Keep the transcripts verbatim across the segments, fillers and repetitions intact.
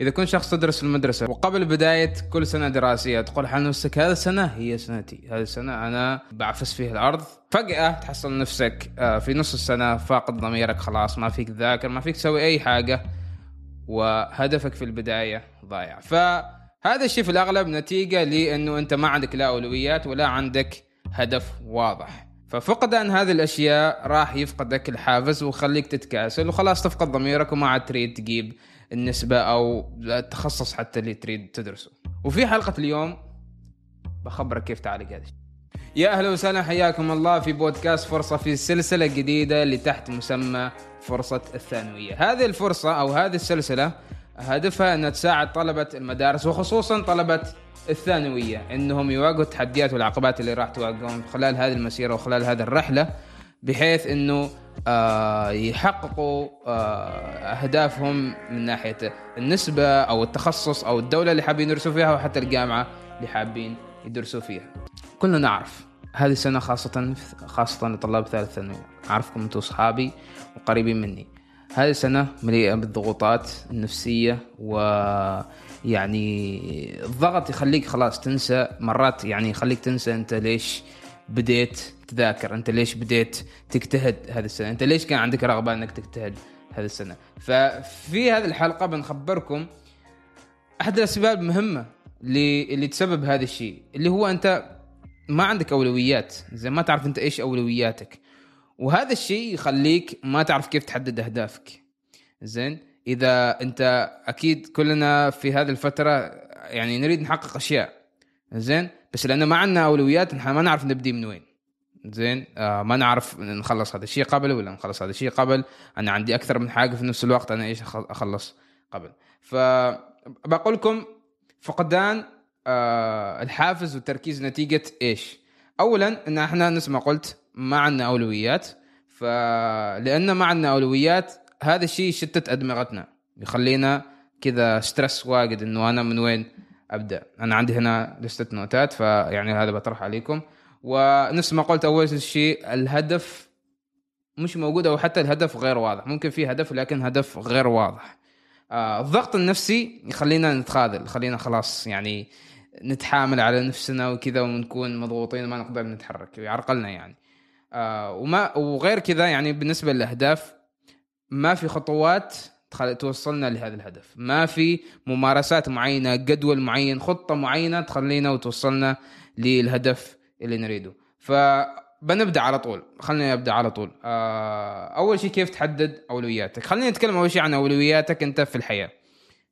إذا كنت شخص تدرس في المدرسة وقبل بداية كل سنة دراسية تقول حال نفسك هذا السنة هي سنتي، هذا السنة أنا بعفس فيه الأرض، فجأة تحصل نفسك في نص السنة فاقد ضميرك، خلاص ما فيك تذاكر، ما فيك تسوي أي حاجة، وهدفك في البداية ضايع. فهذا الشيء في الأغلب نتيجة لأنه أنت ما عندك لا أولويات ولا عندك هدف واضح. ففقدان هذه الأشياء راح يفقدك الحافز وخليك تتكاسل وخلاص تفقد ضميرك وما عاد تريد تجيب النسبة أو التخصص حتى اللي تريد تدرسه. وفي حلقة اليوم بخبرك كيف تعالج هذا. يا أهلا وسهلا، حياكم الله في بودكاست فرصة في سلسلة جديدة اللي تحت مسمى فرصة الثانوية. هذه الفرصة أو هذه السلسلة هدفها أن تساعد طلبة المدارس وخصوصا طلبة الثانوية أنهم يواجهوا التحديات والعقبات اللي راح تواجههم خلال هذه المسيرة وخلال هذه الرحلة، بحيث أنه آه يحققوا آه أهدافهم من ناحية النسبة أو التخصص أو الدولة اللي حابين يدرسوا فيها وحتى الجامعة اللي حابين يدرسوا فيها. كلنا نعرف هذه السنة خاصة خاصة لطلاب ثالث ثانوي، أعرفكم أنتم أصحابي وقريبين مني، هذه السنة مليئة بالضغوطات النفسية، ويعني الضغط يخليك خلاص تنسى مرات، يعني يخليك تنسى أنت ليش بديت تذاكر، أنت ليش بديت تجتهد هذه السنة، أنت ليش كان عندك رغبة أنك تجتهد هذه السنة. ففي هذه الحلقة بنخبركم أحد الأسباب المهمة اللي تسبب هذا الشيء، اللي هو أنت ما عندك أولويات، زي ما تعرف أنت إيش أولوياتك، وهذا الشيء يخليك ما تعرف كيف تحدد أهدافك. زين، إذا أنت أكيد كلنا في هذه الفترة يعني نريد نحقق أشياء، زين، بس لأنه ما عندنا أولويات نحن ما نعرف نبدي من وين. زين، آه ما نعرف نخلص هذا الشيء قبل ولا نخلص هذا الشيء قبل، أنا عندي أكثر من حاجة في نفس الوقت، أنا إيش أخلص قبل. فبقول لكم فقدان آه الحافز والتركيز نتيجة إيش؟ أولا إن إحنا نفس ما قلت ما عندنا أولويات، فلأن ما عندنا أولويات هذا الشيء شتت أدمغتنا، يخلينا كذا سترس واجد إنه أنا من وين أبدأ. أنا عندي هنا لستة نوتات، فيعني هذا بطرح عليكم. ونفس ما قلت أول شيء الهدف مش موجود أو حتى الهدف غير واضح، ممكن في هدف لكن هدف غير واضح. آه الضغط النفسي يخلينا نتخاذل، يخلينا خلاص يعني نتحامل على نفسنا وكذا ونكون مضغوطين وما نقدر نتحرك، يعرقلنا يعني. آه وما وغير كذا يعني بالنسبة للأهداف ما في خطوات توصلنا لهذا الهدف، ما في ممارسات معينة، جدول معين، خطة معينة تخلينا وتوصلنا للهدف اللي نريده. فبنبدأ على طول، خلينا نبدأ على طول. آه أول شيء كيف تحدد أولوياتك؟ خلينا نتكلم أول شيء عن أولوياتك أنت في الحياة.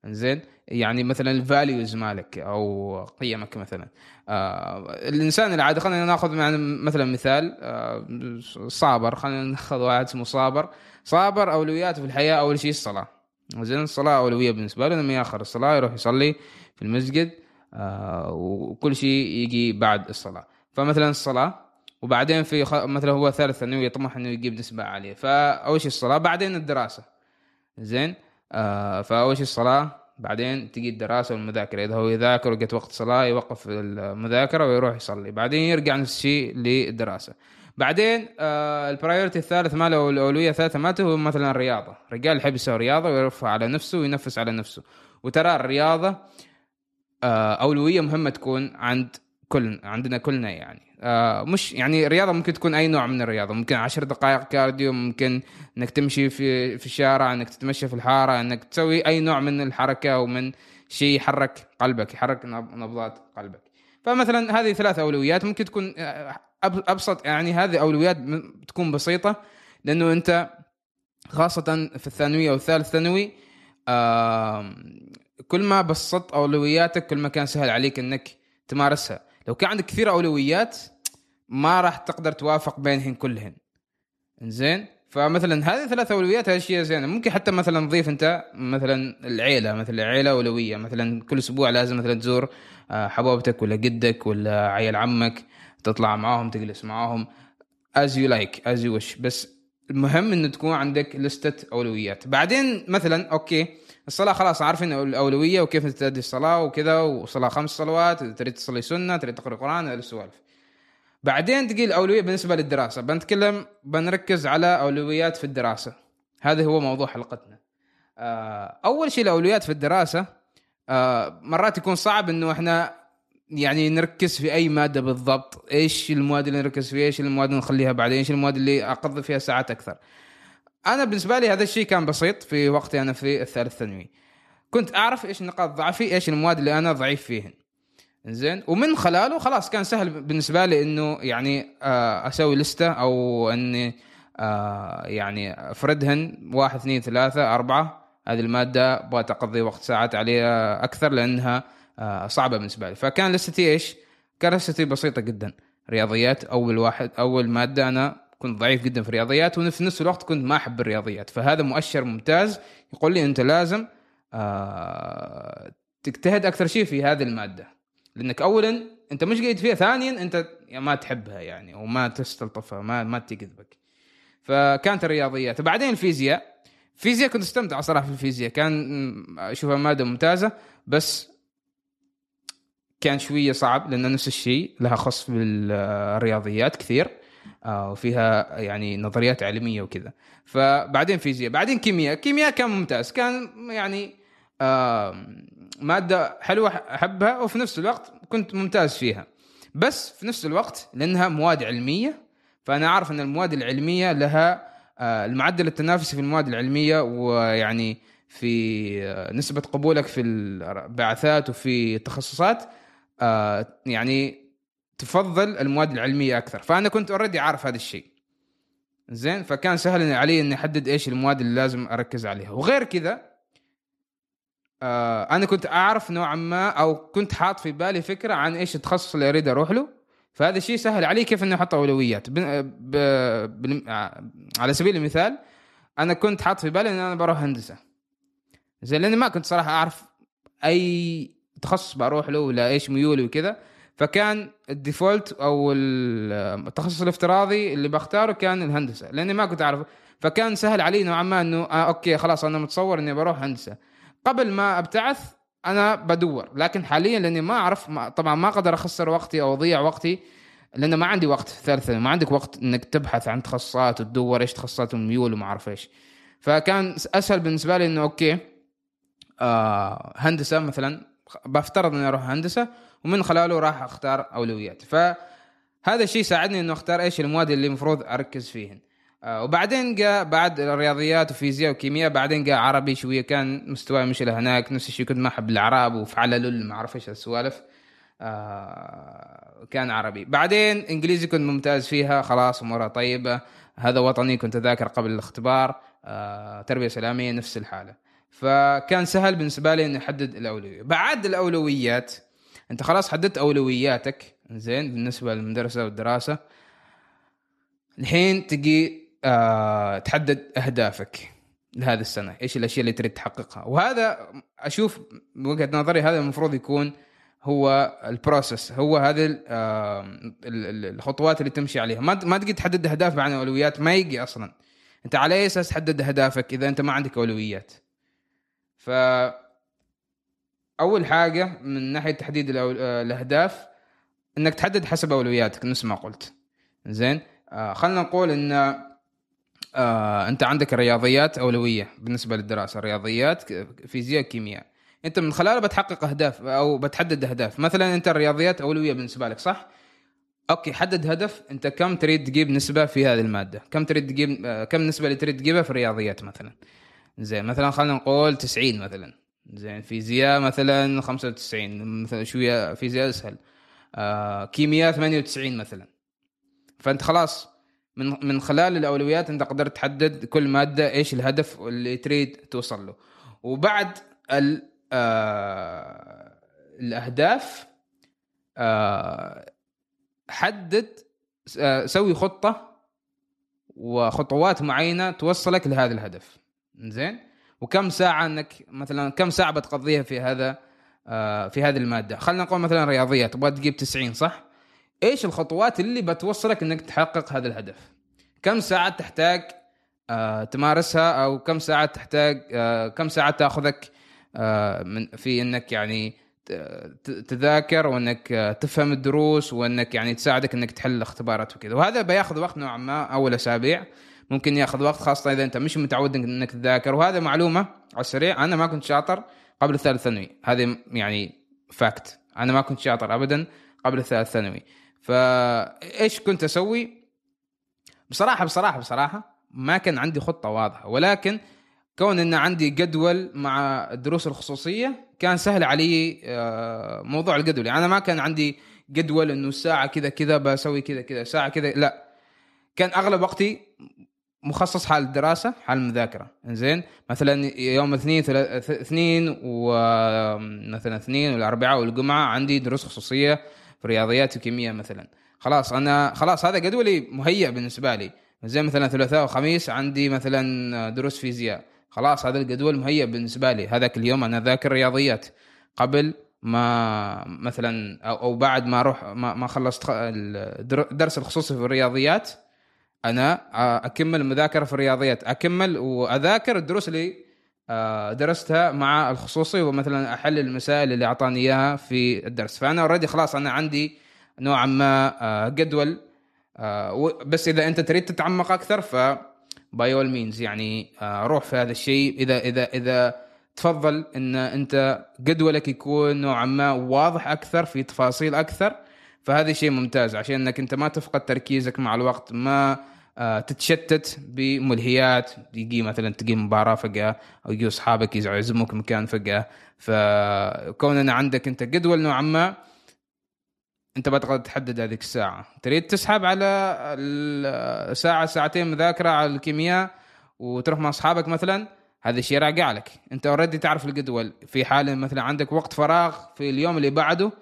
إنزين، يعني مثلا الفاليوز مالك أو قيمك مثلا. آه الإنسان العادي، خلينا نأخذ يعني مثلا مثال آه صابر، خلينا نأخذ واحد اسمه صابر. صابر أولوياته في الحياة أول شيء الصلاة. إنزين، الصلاة أولوية بالنسبة له، لما يأخر الصلاة يروح يصلي في المسجد آه وكل شيء يجي بعد الصلاة. فمثلا الصلاة، وبعدين في خ... مثلا هو ثالث ثانوي يطمح إنه يجيب نسبة عالية، فأول شيء الصلاة بعدين الدراسة. زين، آه فأول شيء الصلاة بعدين تجي الدراسة والمذاكرة، إذا هو يذاكر وجت وقت صلاة يوقف المذاكرة ويروح يصلي، بعدين يرجع نفس الشيء للدراسة. بعدين آه البرايورتي الثالث ماله، الأولوية الثالثة ماته، هو مثلا الرياضة. رجال يحب يسوي رياضة ويرفع على نفسه وينفس على نفسه، وترى الرياضة آه أولوية مهمة تكون عند كل عندنا كلنا يعني. آه مش يعني الرياضة ممكن تكون أي نوع من الرياضة، ممكن عشر دقائق كارديو، ممكن إنك تمشي في في الشارع، إنك تتمشى في الحارة، إنك تسوي أي نوع من الحركة ومن شيء يحرك قلبك، يحرك نبضات قلبك. فمثلا هذه ثلاث أولويات ممكن تكون أبسط، يعني هذه أولويات تكون بسيطة، لأنه أنت خاصة في الثانوية أو الثالث ثانوي آه كل ما بسطت أولوياتك كل ما كان سهل عليك إنك تمارسها. لو كان عندك كثير أولويات ما راح تقدر توافق بينهن كلهن. إنزين، فمثلا هذه ثلاث أولويات، هذا الشيء زين. ممكن حتى مثلا تضيف أنت مثلا العيلة، مثلا عيلة أولوية، مثلا كل أسبوع لازم مثلا تزور حبابتك ولا جدك ولا عيال عمك، تطلع معاهم، تجلس معاهم as you like as you wish، بس المهم إنه تكون عندك لستة أولويات. بعدين مثلا أوكي الصلاة، خلاص عارفين الأولوية وكيف تؤدي الصلاة وكذا، وصلاة خمس صلوات، تريد تصلي سنة، تريد تقرأ القرآن، هذه السوالف. بعدين تجي الأولوية بالنسبة للدراسة، بنتكلم بنركز على أولويات في الدراسة، هذا هو موضوع حلقتنا. أول شيء الأولويات في الدراسة مرات يكون صعب إنه إحنا يعني نركز في أي مادة بالضبط، إيش المواد اللي نركز فيها، إيش المواد اللي نخليها بعدين، إيش المواد اللي أقضي فيها ساعات أكثر. أنا بالنسبة لي هذا الشيء كان بسيط في وقتي أنا في الثالث ثانوي، كنت أعرف إيش نقاط ضعفي، إيش المواد اللي أنا ضعيف فيهن إنزين، ومن خلاله خلاص كان سهل بالنسبة لي إنه يعني أسوي لستة أو إني يعني أفردهن واحد اثنين ثلاثة أربعة، هذه المادة أبغى تقضي وقت ساعات عليها أكثر لأنها صعبة بالنسبة لي. فكان لستي إيش؟ كان لستي بسيطة جدا، رياضيات أول واحد أول مادة أنا كنت ضعيف جدا في الرياضيات، وفي نفس الوقت كنت ما أحب الرياضيات، فهذا مؤشر ممتاز يقول لي أنت لازم تجتهد أكثر شيء في هذه المادة، لأنك أولا أنت مش جيد فيها، ثانيا أنت ما تحبها يعني وما تستلطفها، ما ما تجذبك. فكانت الرياضيات. بعدين الفيزياء، الفيزياء كنت استمتع صراحة في الفيزياء، كان أشوفها مادة ممتازة، بس كان شوية صعب لأن نفس الشيء لها خص بالرياضيات كثير وفيها يعني نظريات علمية وكذا. فبعدين فيزياء، بعدين كيمياء. كيمياء كان ممتاز، كان يعني مادة حلوة أحبها وفي نفس الوقت كنت ممتاز فيها، بس في نفس الوقت لأنها مواد علمية فأنا أعرف أن المواد العلمية لها المعدل التنافسي في المواد العلمية، ويعني في نسبة قبولك في البعثات وفي التخصصات يعني تفضل المواد العلمية أكثر، فأنا كنت أريد أعرف هذا الشيء زين، فكان سهل علي أن أحدد إيش المواد اللي لازم أركز عليها. وغير كذا أنا كنت أعرف نوعا ما أو كنت حاط في بالي فكرة عن إيش التخصص اللي أريد أروح له، فهذا الشيء سهل علي كيف أنه أحط أولويات. ب... ب... ب... على سبيل المثال أنا كنت حاط في بالي أن أنا بروح هندسة زي، لأني ما كنت صراحة أعرف أي تخصص بروح له ولا إيش ميولي وكذا، فكان الديفولت أو التخصص الافتراضي اللي بختاره كان الهندسة لأني ما كنت أعرف، فكان سهل علي نوعا ما أنه آه أوكي خلاص أنا متصور أني بروح هندسة. قبل ما أبتعث أنا بدور، لكن حاليا لأني ما أعرف ما طبعا ما أقدر أخسر وقتي أو أضيع وقتي، لأن ما عندي وقت ثالثا، ما عندك وقت أنك تبحث عن تخصصات وتدور إيش تخصصات الميول وما أعرف إيش. فكان أسهل بالنسبة لي إنه أوكي آه هندسة مثلا، بفترض إني أروح هندسة ومن خلاله راح أختار أولويات، فهذا الشيء ساعدني إنه أختار إيش المواد اللي مفروض أركز فيهن. وبعدين جاء بعد الرياضيات وفيزياء وكيمياء بعدين جاء عربي، شوية كان مستواي مش لهناك، نفس الشيء كنت ما أحب العرب وفعلل ما أعرف إيش السوالف، آه كان عربي. بعدين إنجليزي كنت ممتاز فيها خلاص ومرة طيبة، هذا وطني كنت أذاكر قبل الاختبار، آه تربية سلامية نفس الحالة، فكان سهل بالنسبة لي إني أحدد الأولوية. بعد الأولويات أنت خلاص حددت أولوياتك زين بالنسبة للمدرسة والدراسة، الحين تجي أه، تحدد أهدافك لهذه السنة، إيش الأشياء اللي تريد تحققها. وهذا أشوف بوجهة نظري هذا المفروض يكون هو البروسس، هو هذه أه، الخطوات اللي تمشي عليها. ما ما تجي تحدد أهداف عن أولويات، ما يجي أصلا. أنت على أي أساس تحدد أهدافك إذا أنت ما عندك أولويات؟ فأول حاجة من ناحية تحديد الأهداف إنك تحدد حسب أولوياتك نفس ما قلت زين. أه، خلنا نقول إن آه، أنت عندك الرياضيات أولوية بالنسبة للدراسة، الرياضيات فيزياء كيمياء، أنت من خلاله بتحقق أهداف أو بتحدد أهداف. مثلا أنت الرياضيات أولوية بالنسبة لك صح؟ أوكي حدد هدف، أنت كم تريد تجيب نسبة في هذه المادة، كم تريد تجيب آه، كم نسبة اللي تريد تجيبها في الرياضيات مثلا زين، مثلا خلينا نقول تسعين مثلا زين، فيزياء مثلا خمسة وتسعين مثلا، شوية فيزياء أسهل، آه، كيمياء ثمانية وتسعين مثلا. فأنت خلاص من من خلال الأولويات أنت قدرت تحدد كل مادة إيش الهدف اللي تريد توصل له. وبعد آه الأهداف آه حدد آه سوي خطة وخطوات معينة توصلك لهذا الهدف إنزين، وكم ساعة أنك مثلا كم ساعة بتقضيها في هذا آه في هذه المادة. خلينا نقول مثلا رياضيات تبغى تجيب تسعين صح، إيش الخطوات اللي بتوصلك إنك تحقق هذا الهدف؟ كم ساعة تحتاج آه تمارسها، أو كم ساعة تحتاج آه كم ساعة تأخذك آه من في إنك يعني تذاكر وإنك آه تفهم الدروس وإنك يعني تساعدك إنك تحل الاختبارات وكذا. وهذا بياخذ وقت نوعا ما أول أسابيع، ممكن ياخذ وقت خاصة إذا أنت مش متعود إنك تذاكر. وهذا معلومة على السريع، أنا ما كنت شاطر قبل الثالث ثانوي، هذا يعني فاكت، أنا ما كنت شاطر أبدا قبل الثالث ثانوي. فإيش كنت أسوي؟ بصراحة بصراحة بصراحة ما كان عندي خطة واضحة، ولكن كون أن عندي جدول مع الدروس الخصوصية كان سهل علي موضوع الجدول. يعني أنا ما كان عندي جدول أنه ساعة كذا كذا بسوي كذا كذا ساعة كذا، لا، كان أغلب وقتي مخصص حال الدراسة حال المذاكرة. إنزين مثلا يوم اثنين اثنين ومثلا اثنين والأربعاء والجمعة عندي دروس خصوصية في رياضيات وكيمياء مثلا، خلاص أنا خلاص هذا جدولي مهيئ بالنسبة لي. زي مثلا ثلاثاء وخميس عندي مثلا دروس فيزياء، خلاص هذا الجدول مهيئ بالنسبة لي، هذاك اليوم أنا ذاكر رياضيات قبل ما مثلا أو بعد ما أروح ما ما خلصت الدرس الخصوصي في الرياضيات أنا أكمل المذاكرة في الرياضيات، أكمل وأذاكر الدروس اللي درستها مع الخصوصي، ومثلا أحل المسائل اللي أعطاني إياها في الدرس. فأنا أريد خلاص أنا عندي نوعا ما جدول، بس إذا أنت تريد تتعمق أكثر فبايول مينز يعني روح في هذا الشيء. إذا إذا إذا تفضل أن أنت جدولك يكون نوعا ما واضح أكثر في تفاصيل أكثر، فهذا شيء ممتاز عشان أنك أنت ما تفقد تركيزك مع الوقت، ما تتشتت بملهيات، يجي مثلا تجي مباراة فجأة أو يجي أصحابك يعزموك مكان فجأة. فكوننا عندك أنت جدول نوعا ما أنت بتقدر تحدد هذيك الساعة، تريد تسحب على الساعة ساعتين مذاكرة على الكيمياء وتروح مع أصحابك مثلا، هذا الشيء راجع لك أنت أوريدي تعرف الجدول. في حال مثلا عندك وقت فراغ في اليوم اللي بعده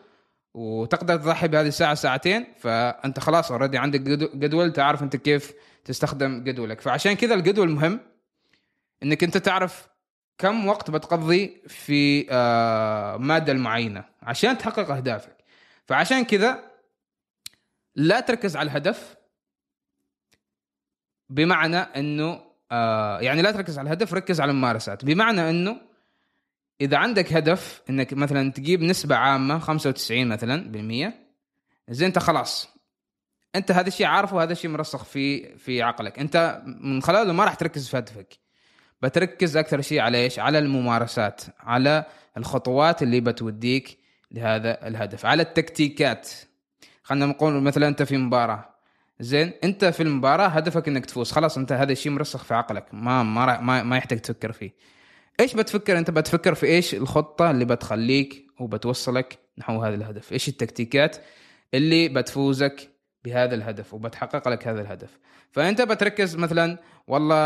وتقدر تضحي بهذه الساعة ساعتين، فأنت خلاص أوريدي عندك جدول، تعرف أنت كيف تستخدم جدولك. فعشان كذا الجدول مهم، أنك أنت تعرف كم وقت بتقضي في مادة معينة عشان تحقق أهدافك. فعشان كذا لا تركز على الهدف، بمعنى أنه يعني لا تركز على الهدف، ركز على الممارسات. بمعنى أنه إذا عندك هدف أنك مثلا تجيب نسبة عامة خمسة وتسعين مثلا بالمية، زين أنت خلاص أنت هذا الشيء عارفه وهذا الشيء مرسخ في في عقلك، أنت من خلاله ما راح تركز في هدفك، بتركز أكثر شيء على إيش؟ على الممارسات، على الخطوات اللي بتوديك لهذا الهدف، على التكتيكات. خلنا نقول مثلا أنت في مباراة، زين أنت في المباراة هدفك أنك تفوز، خلاص أنت هذا الشيء مرسخ في عقلك، ما ما ما, ما يحتاج تفكر فيه. إيش بتفكر؟ أنت بتفكر في إيش الخطة اللي بتخليك وبتوصلك نحو هذا الهدف، إيش التكتيكات اللي بتفوزك بهذا الهدف وبتحقق لك هذا الهدف. فأنت بتركز مثلا والله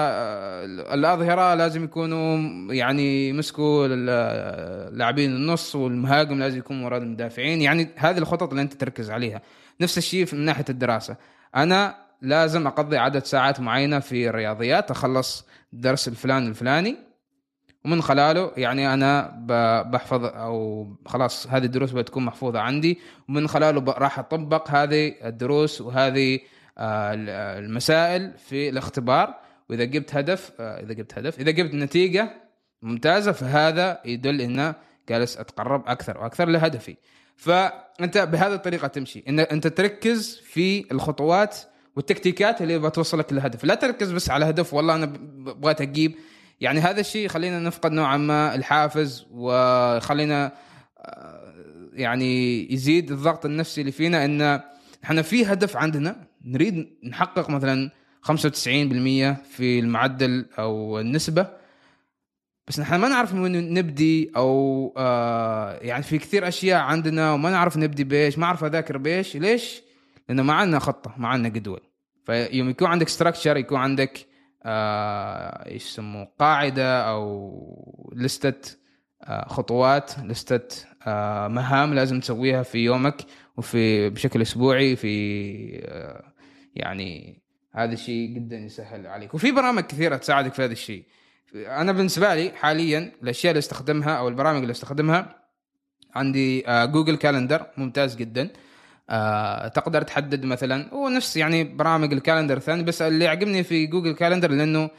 الأظهرة لازم يكونوا يعني مسكوا اللاعبين النص، والمهاجم لازم يكون وراء المدافعين، يعني هذه الخطط اللي أنت تركز عليها. نفس الشيء من ناحية الدراسة، أنا لازم أقضي عدد ساعات معينة في الرياضيات، أخلص درس الفلان الفلاني ومن خلاله يعني أنا بحفظ أو خلاص هذه الدروس بتكون محفوظة عندي، ومن خلاله راح أطبق هذه الدروس وهذه المسائل في الاختبار. وإذا جبت هدف إذا جبت هدف إذا جبت نتيجة ممتازة فهذا يدل إنه جالس أتقرب أكثر وأكثر لهدفي. فأنت بهذه الطريقة تمشي، إن أنت تركز في الخطوات والتكتيكات اللي بتوصلك للهدف، لا تركز بس على هدف والله أنا بغيت أجيب. يعني هذا الشيء خلينا نفقد نوعا ما الحافز، وخلينا يعني يزيد الضغط النفسي اللي فينا إن إحنا في هدف عندنا نريد نحقق مثلا خمسة وتسعين بالمية في المعدل أو النسبة، بس نحن ما نعرف من نبدي، أو يعني في كثير أشياء عندنا وما نعرف نبدي بيش، ما عارف أذاكر بيش. ليش؟ لأنه ما عندنا خطة، ما عندنا جدول. فيوم يكون عندك ستراكشر، يكون عندك ايش يسموه قاعدة أو لستة خطوات، لستة مهام لازم تسويها في يومك وفي بشكل أسبوعي، في يعني هذا الشيء جدا يسهل عليك. وفي برامج كثيرة تساعدك في هذا الشيء. أنا بالنسبة لي حاليا الأشياء اللي استخدمها أو البرامج اللي استخدمها، عندي جوجل كالندر ممتاز جدا، آه، تقدر تحدد مثلا ونفس يعني برامج الكالندر الثاني، بس اللي عجبني في جوجل كالندر لأنه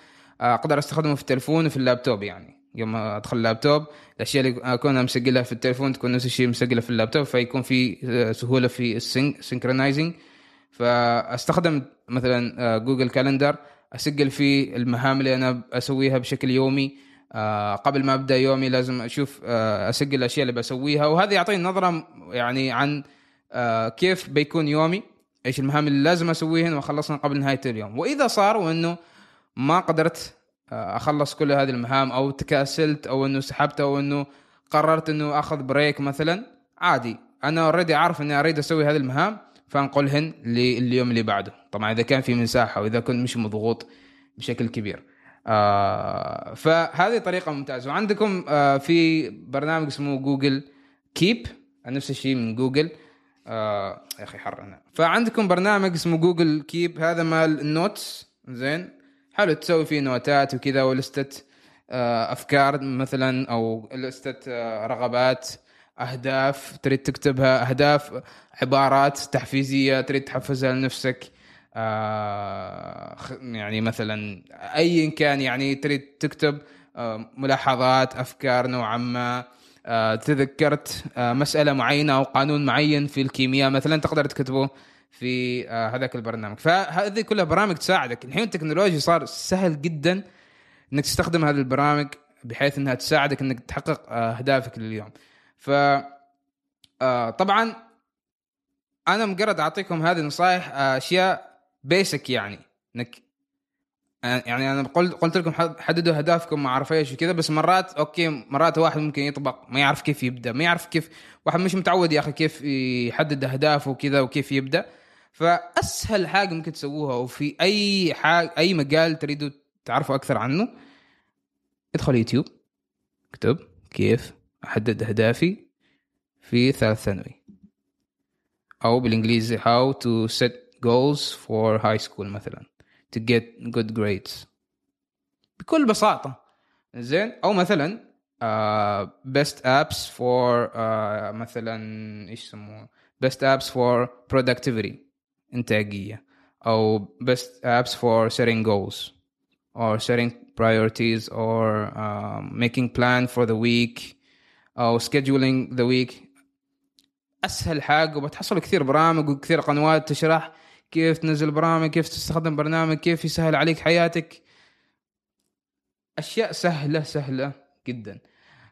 أقدر استخدمه في التلفون وفي اللابتوب. يعني يوم أدخل اللابتوب الأشياء اللي أكون مسجلها في التلفون تكون نفس الشيء مسجلها في اللابتوب، فيكون في سهولة في السينكرونايزنج. فاستخدم مثلا جوجل كالندر أسجل فيه المهام اللي أنا أسويها بشكل يومي. آه قبل ما أبدأ يومي لازم أشوف آه أسجل الأشياء اللي بسويها، وهذا يعطيني نظرة يعني عن آه كيف بيكون يومي، إيش المهام اللي لازم أسويهن وأخلصهن قبل نهاية اليوم. وإذا صار وإنه ما قدرت آه أخلص كل هذه المهام أو تكاسلت أو إنه سحبت أو إنه قررت إنه أخذ بريك مثلا، عادي أنا أريد أعرف إني أريد أسوي هذه المهام فنقولهن لليوم اللي بعده، طبعا إذا كان في مساحة وإذا كنت مش مضغوط بشكل كبير. آه فهذه طريقة ممتازة. وعندكم آه في برنامج اسمه جوجل كيب، نفس الشيء من جوجل. آه يا أخي حر أنا. فعندكم برنامج اسمه جوجل كيب، هذا مال النوتس، زين حلو تسوي فيه نوتات وكذا ولستة آه أفكار مثلا أو لستة آه رغبات، أهداف تريد تكتبها، أهداف، عبارات تحفيزية تريد تحفزها لنفسك، آه يعني مثلا أي كان يعني تريد تكتب آه ملاحظات، أفكار نوعا ما، آه تذكرت آه مسألة معينة أو قانون معين في الكيمياء مثلا تقدر تكتبه في آه هذاك البرنامج. فهذه كلها برامج تساعدك. الحين التكنولوجيا صار سهل جدا أنك تستخدم هذه البرامج بحيث أنها تساعدك أنك تحقق آه أهدافك لليوم. ف آه طبعا أنا مجرد أعطيكم هذه النصائح أشياء بيسك، يعني انك يعني انا قلت قلت لكم حددوا اهدافكم، ما اعرف ايش وكذا، بس مرات اوكي مرات واحد ممكن يطبق ما يعرف كيف يبدا، ما يعرف كيف، واحد مش متعود يا اخي كيف يحدد اهدافه وكذا وكيف يبدا. فاسهل حاجه ممكن تسووها وفي اي حاجه اي مجال تريدوا تعرفوا اكثر عنه، ادخل يوتيوب اكتب كيف احدد اهدافي في ثالث ثانوي، او بالانجليزي how to set goals for high school مثلا to get good grades بكل بساطة، زين. أو مثلا uh, best apps for uh, مثلا إيش سموه best apps for productivity إنتاجية، أو best apps for setting goals or setting priorities or uh, making plan for the week أو scheduling the week. أسهل حاجة، وبتحصل كثير برامج وكثير قنوات تشرح كيف تنزل برامج، كيف تستخدم برنامج، كيف يسهل عليك حياتك، أشياء سهلة سهلة جدا.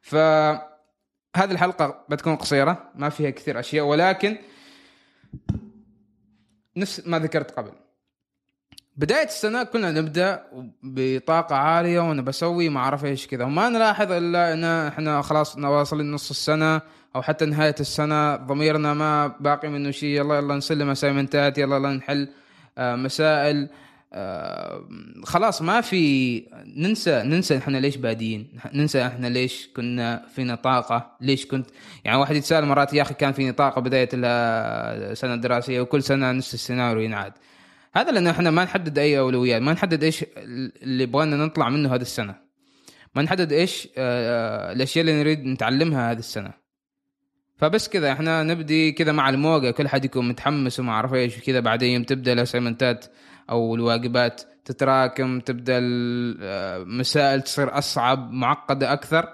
فهذه الحلقة بتكون قصيرة ما فيها كثير أشياء، ولكن نفس ما ذكرت قبل، بداية السنة كنا نبدأ بطاقة عالية وأنا بسوي ما أعرف إيش كذا، وما نلاحظ إلا إن إحنا خلاص نواصل النص السنة أو حتى نهاية السنة ضميرنا ما باقي منه شيء، يلا يلا نسلم أسايمنتات، يلا يلا نحل آه مسائل، آه خلاص ما في، ننسى ننسى إحنا ليش بادين، ننسى إحنا ليش كنا فينا طاقة، ليش كنت يعني واحد يتسأل مرات يا أخي كان فيني طاقة بداية السنة الدراسية وكل سنة نفس السيناريو ينعاد. هذا لأن إحنا ما نحدد أي أولويات، ما نحدد إيش اللي بغينا نطلع منه هذه السنة، ما نحدد إيش الأشياء اللي نريد نتعلمها هذه السنة. فبس كذا إحنا نبدي كذا مع الموجة، كل حد يكون متحمس وما عارف إيش وكذا، بعدين تبدأ الأسايمنتات أو الواجبات تتراكم، تبدأ المسائل تصير أصعب معقدة أكثر،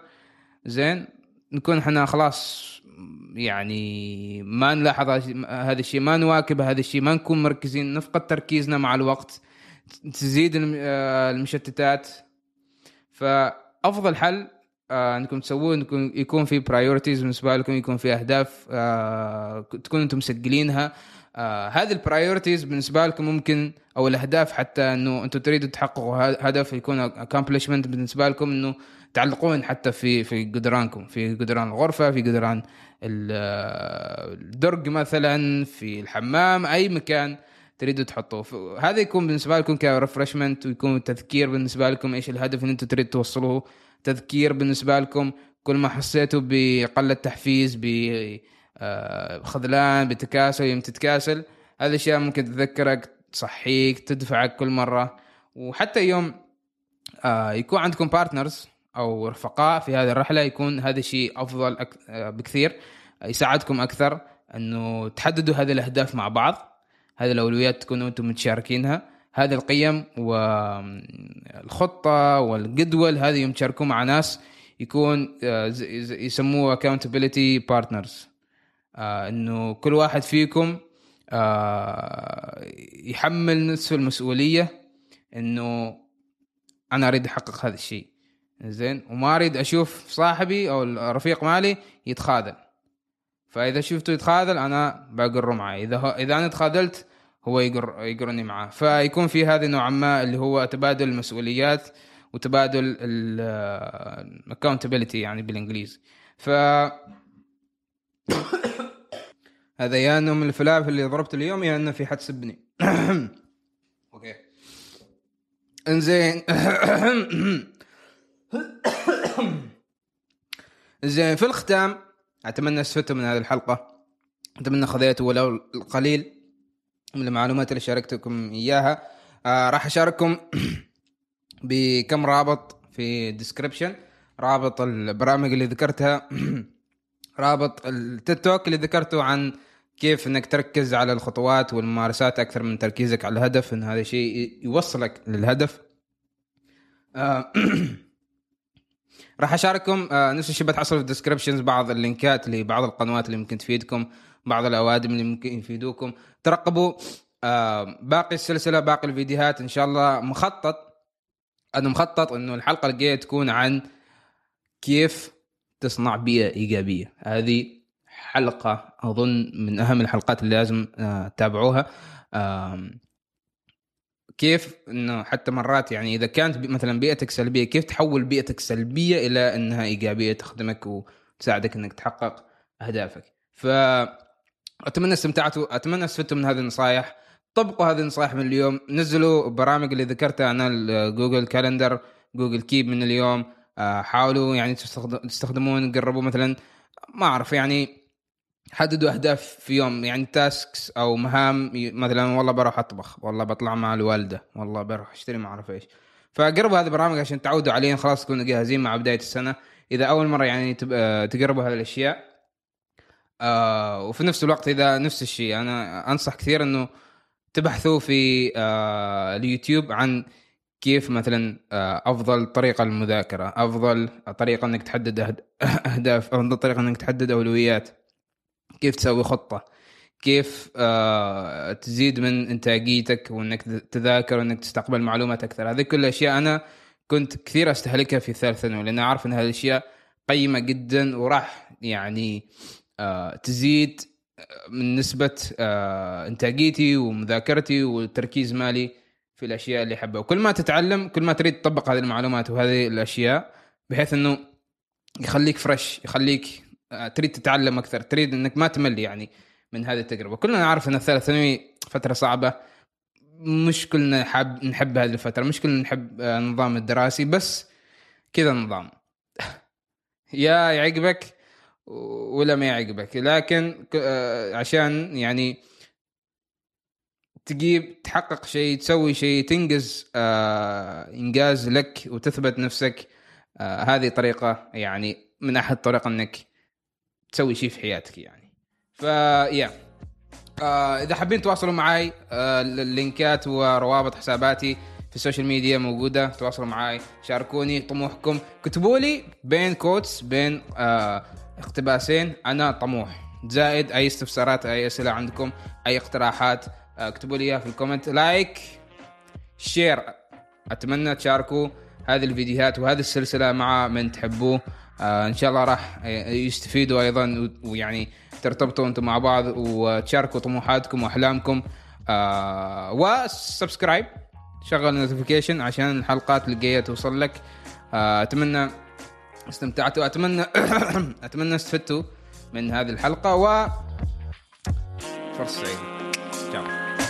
زين نكون إحنا خلاص يعني ما نلاحظ هذا الشيء، ما نواكب هذا الشيء، ما نكون مركزين، نفقد تركيزنا مع الوقت، تزيد المشتتات. فأفضل حل أنكم تسووه أنكم يكون في priorities بالنسبة لكم، يكون في أهداف تكون أنتم مسجلينها. هذه الpriorities بالنسبة لكم ممكن، أو الأهداف حتى أنه أنتم تريدوا تحققوا هدف يكون accomplishment بالنسبة لكم، أنه تعلقون حتى في في جدرانكم، في جدران الغرفة، في جدران الدرج مثلا، في الحمام، أي مكان تريدوا تحطوه. هذا يكون بالنسبة لكم كرفرشمنت، ويكون تذكير بالنسبة لكم إيش الهدف اللي أنتم تريد توصلوه، تذكير بالنسبة لكم كل ما حسيتوا بقلة تحفيز، بخذلان، بتكاسل، يوم تتكاسل، هذه الأشياء ممكن تذكرك، تصحيك، تدفعك كل مرة. وحتى يوم يكون عندكم بارتنرز أو رفقاء في هذه الرحلة، يكون هذا الشيء أفضل بكثير، يساعدكم أكثر أنه تحددوا هذه الأهداف مع بعض، هذه الأولويات تكونوا أنتم متشاركينها، هذه القيم والخطة والجدول هذه يوم تشاركوا مع ناس يكون يسموه accountability partners، أنه كل واحد فيكم يحمل نفسه المسؤولية، انه انا اريد احقق هذا الشيء زين، وما اريد اشوف صاحبي او الرفيق مالي يتخاذل. فاذا شفته يتخاذل انا بقره معه، اذا اذا انا تخاذلت هو يقر يقرني معه. فيكون في هذه نوعا ما اللي هو تبادل المسؤوليات وتبادل accountability يعني بالانجليزي. ف هذا يا انه من الفلافل اللي ضربت اليوم يا انه في حد سبني. اوكي انزين زين في الختام اتمنى استفدتوا من هذه الحلقه، اتمنى خذيتوا ولو القليل من المعلومات اللي شاركتكم اياها. آه راح اشارككم بكم رابط في الديسكريبشن، رابط البرامج اللي ذكرتها، رابط التيك توك اللي ذكرته عن كيف انك تركز على الخطوات والممارسات اكثر من تركيزك على الهدف، ان هذا شيء يوصلك للهدف. آه راح اشارككم آه نفس الشيء بتحصل في الديسكريبشنز بعض اللينكات لبعض القنوات اللي ممكن تفيدكم، بعض الاوادم اللي ممكن يفيدوكم. ترقبوا آه باقي السلسله، باقي الفيديوهات ان شاء الله. مخطط انا مخطط انه الحلقه الجايه تكون عن كيف تصنع بيئه ايجابيه. هذه حلقه اظن من اهم الحلقات اللي لازم آه تتابعوها. آه كيف انه حتى مرات يعني اذا كانت مثلا بيئتك سلبيه، كيف تحول بيئتك سلبيه الى انها ايجابيه تخدمك وتساعدك انك تحقق اهدافك. فاتمنى استمتعتوا، اتمنى استفدتوا من هذه النصائح. طبقوا هذه النصائح من اليوم، نزلوا البرامج اللي ذكرتها انا، جوجل كالندر، جوجل كيب من اليوم. حاولوا يعني تستخدمون، قربوا مثلا ما اعرف يعني حددوا أهداف في يوم، يعني تاسكس أو مهام، مثلا والله بروح أطبخ، والله بطلع مع الوالدة، والله بروح أشتري ما أعرف إيش. فقربوا هذه البرامج عشان تعودوا عليهم، خلاص تكونوا جاهزين مع بداية السنة إذا أول مرة يعني تقربوا هذه الأشياء. آه وفي نفس الوقت إذا نفس الشيء أنا أنصح كثير إنه تبحثوا في آه اليوتيوب عن كيف مثلا أفضل طريقة للمذاكرة، أفضل طريقة إنك تحدد أهداف، أفضل طريقة إنك تحدد أولويات، كيف تسوي خطة، كيف آه تزيد من إنتاجيتك، وإنك تذاكر وإنك تستقبل معلومات أكثر. هذه كل أشياء أنا كنت كثير أستهلكها في ثالث ثانوي، لأن أعرف أن هذه الأشياء قيمة جدا وراح يعني آه تزيد من نسبة آه إنتاجيتي ومذاكرتي والتركيز مالي في الأشياء اللي أحبها. وكل ما تتعلم كل ما تريد تطبق هذه المعلومات وهذه الأشياء، بحيث أنه يخليك فريش، يخليك تريد تتعلم أكثر، تريد أنك ما تمل يعني من هذه التجربة. كلنا نعرف أن الثالث ثانوي فترة صعبة، مش كلنا حاب نحب هذه الفترة، مش كلنا نحب النظام الدراسي، بس كذا نظام يا يعجبك ولا ما يعجبك. لكن عشان يعني تجيب تحقق شيء، تسوي شيء، تنجز إنجاز لك وتثبت نفسك، هذه طريقة يعني من أحد طرق أنك تسوي شيء في حياتك يعني. فيا آه اذا حابين تواصلوا معي، آه اللينكات وروابط حساباتي في السوشيال ميديا موجوده، تواصلوا معي، شاركوني طموحكم، كتبوا لي بين كوتس بين آه اقتباسين انا طموح، زائد اي استفسارات، اي اسئله عندكم، اي اقتراحات، آه اكتبوا لي اياها في الكومنت. لايك، شير، اتمنى تشاركوا هذه الفيديوهات وهذه السلسله مع من تحبوه. آه ان شاء الله راح يستفيدوا ايضا، ويعني ترتبطوا انتم مع بعض وتشاركوا طموحاتكم واحلامكم. آه وسبسكرايب، شغل النوتيفيكيشن عشان الحلقات اللي جايه توصل لك. آه اتمنى استمتعتوا، اتمنى اتمنى استفدتوا من هذه الحلقه، وفرصة سعيدة.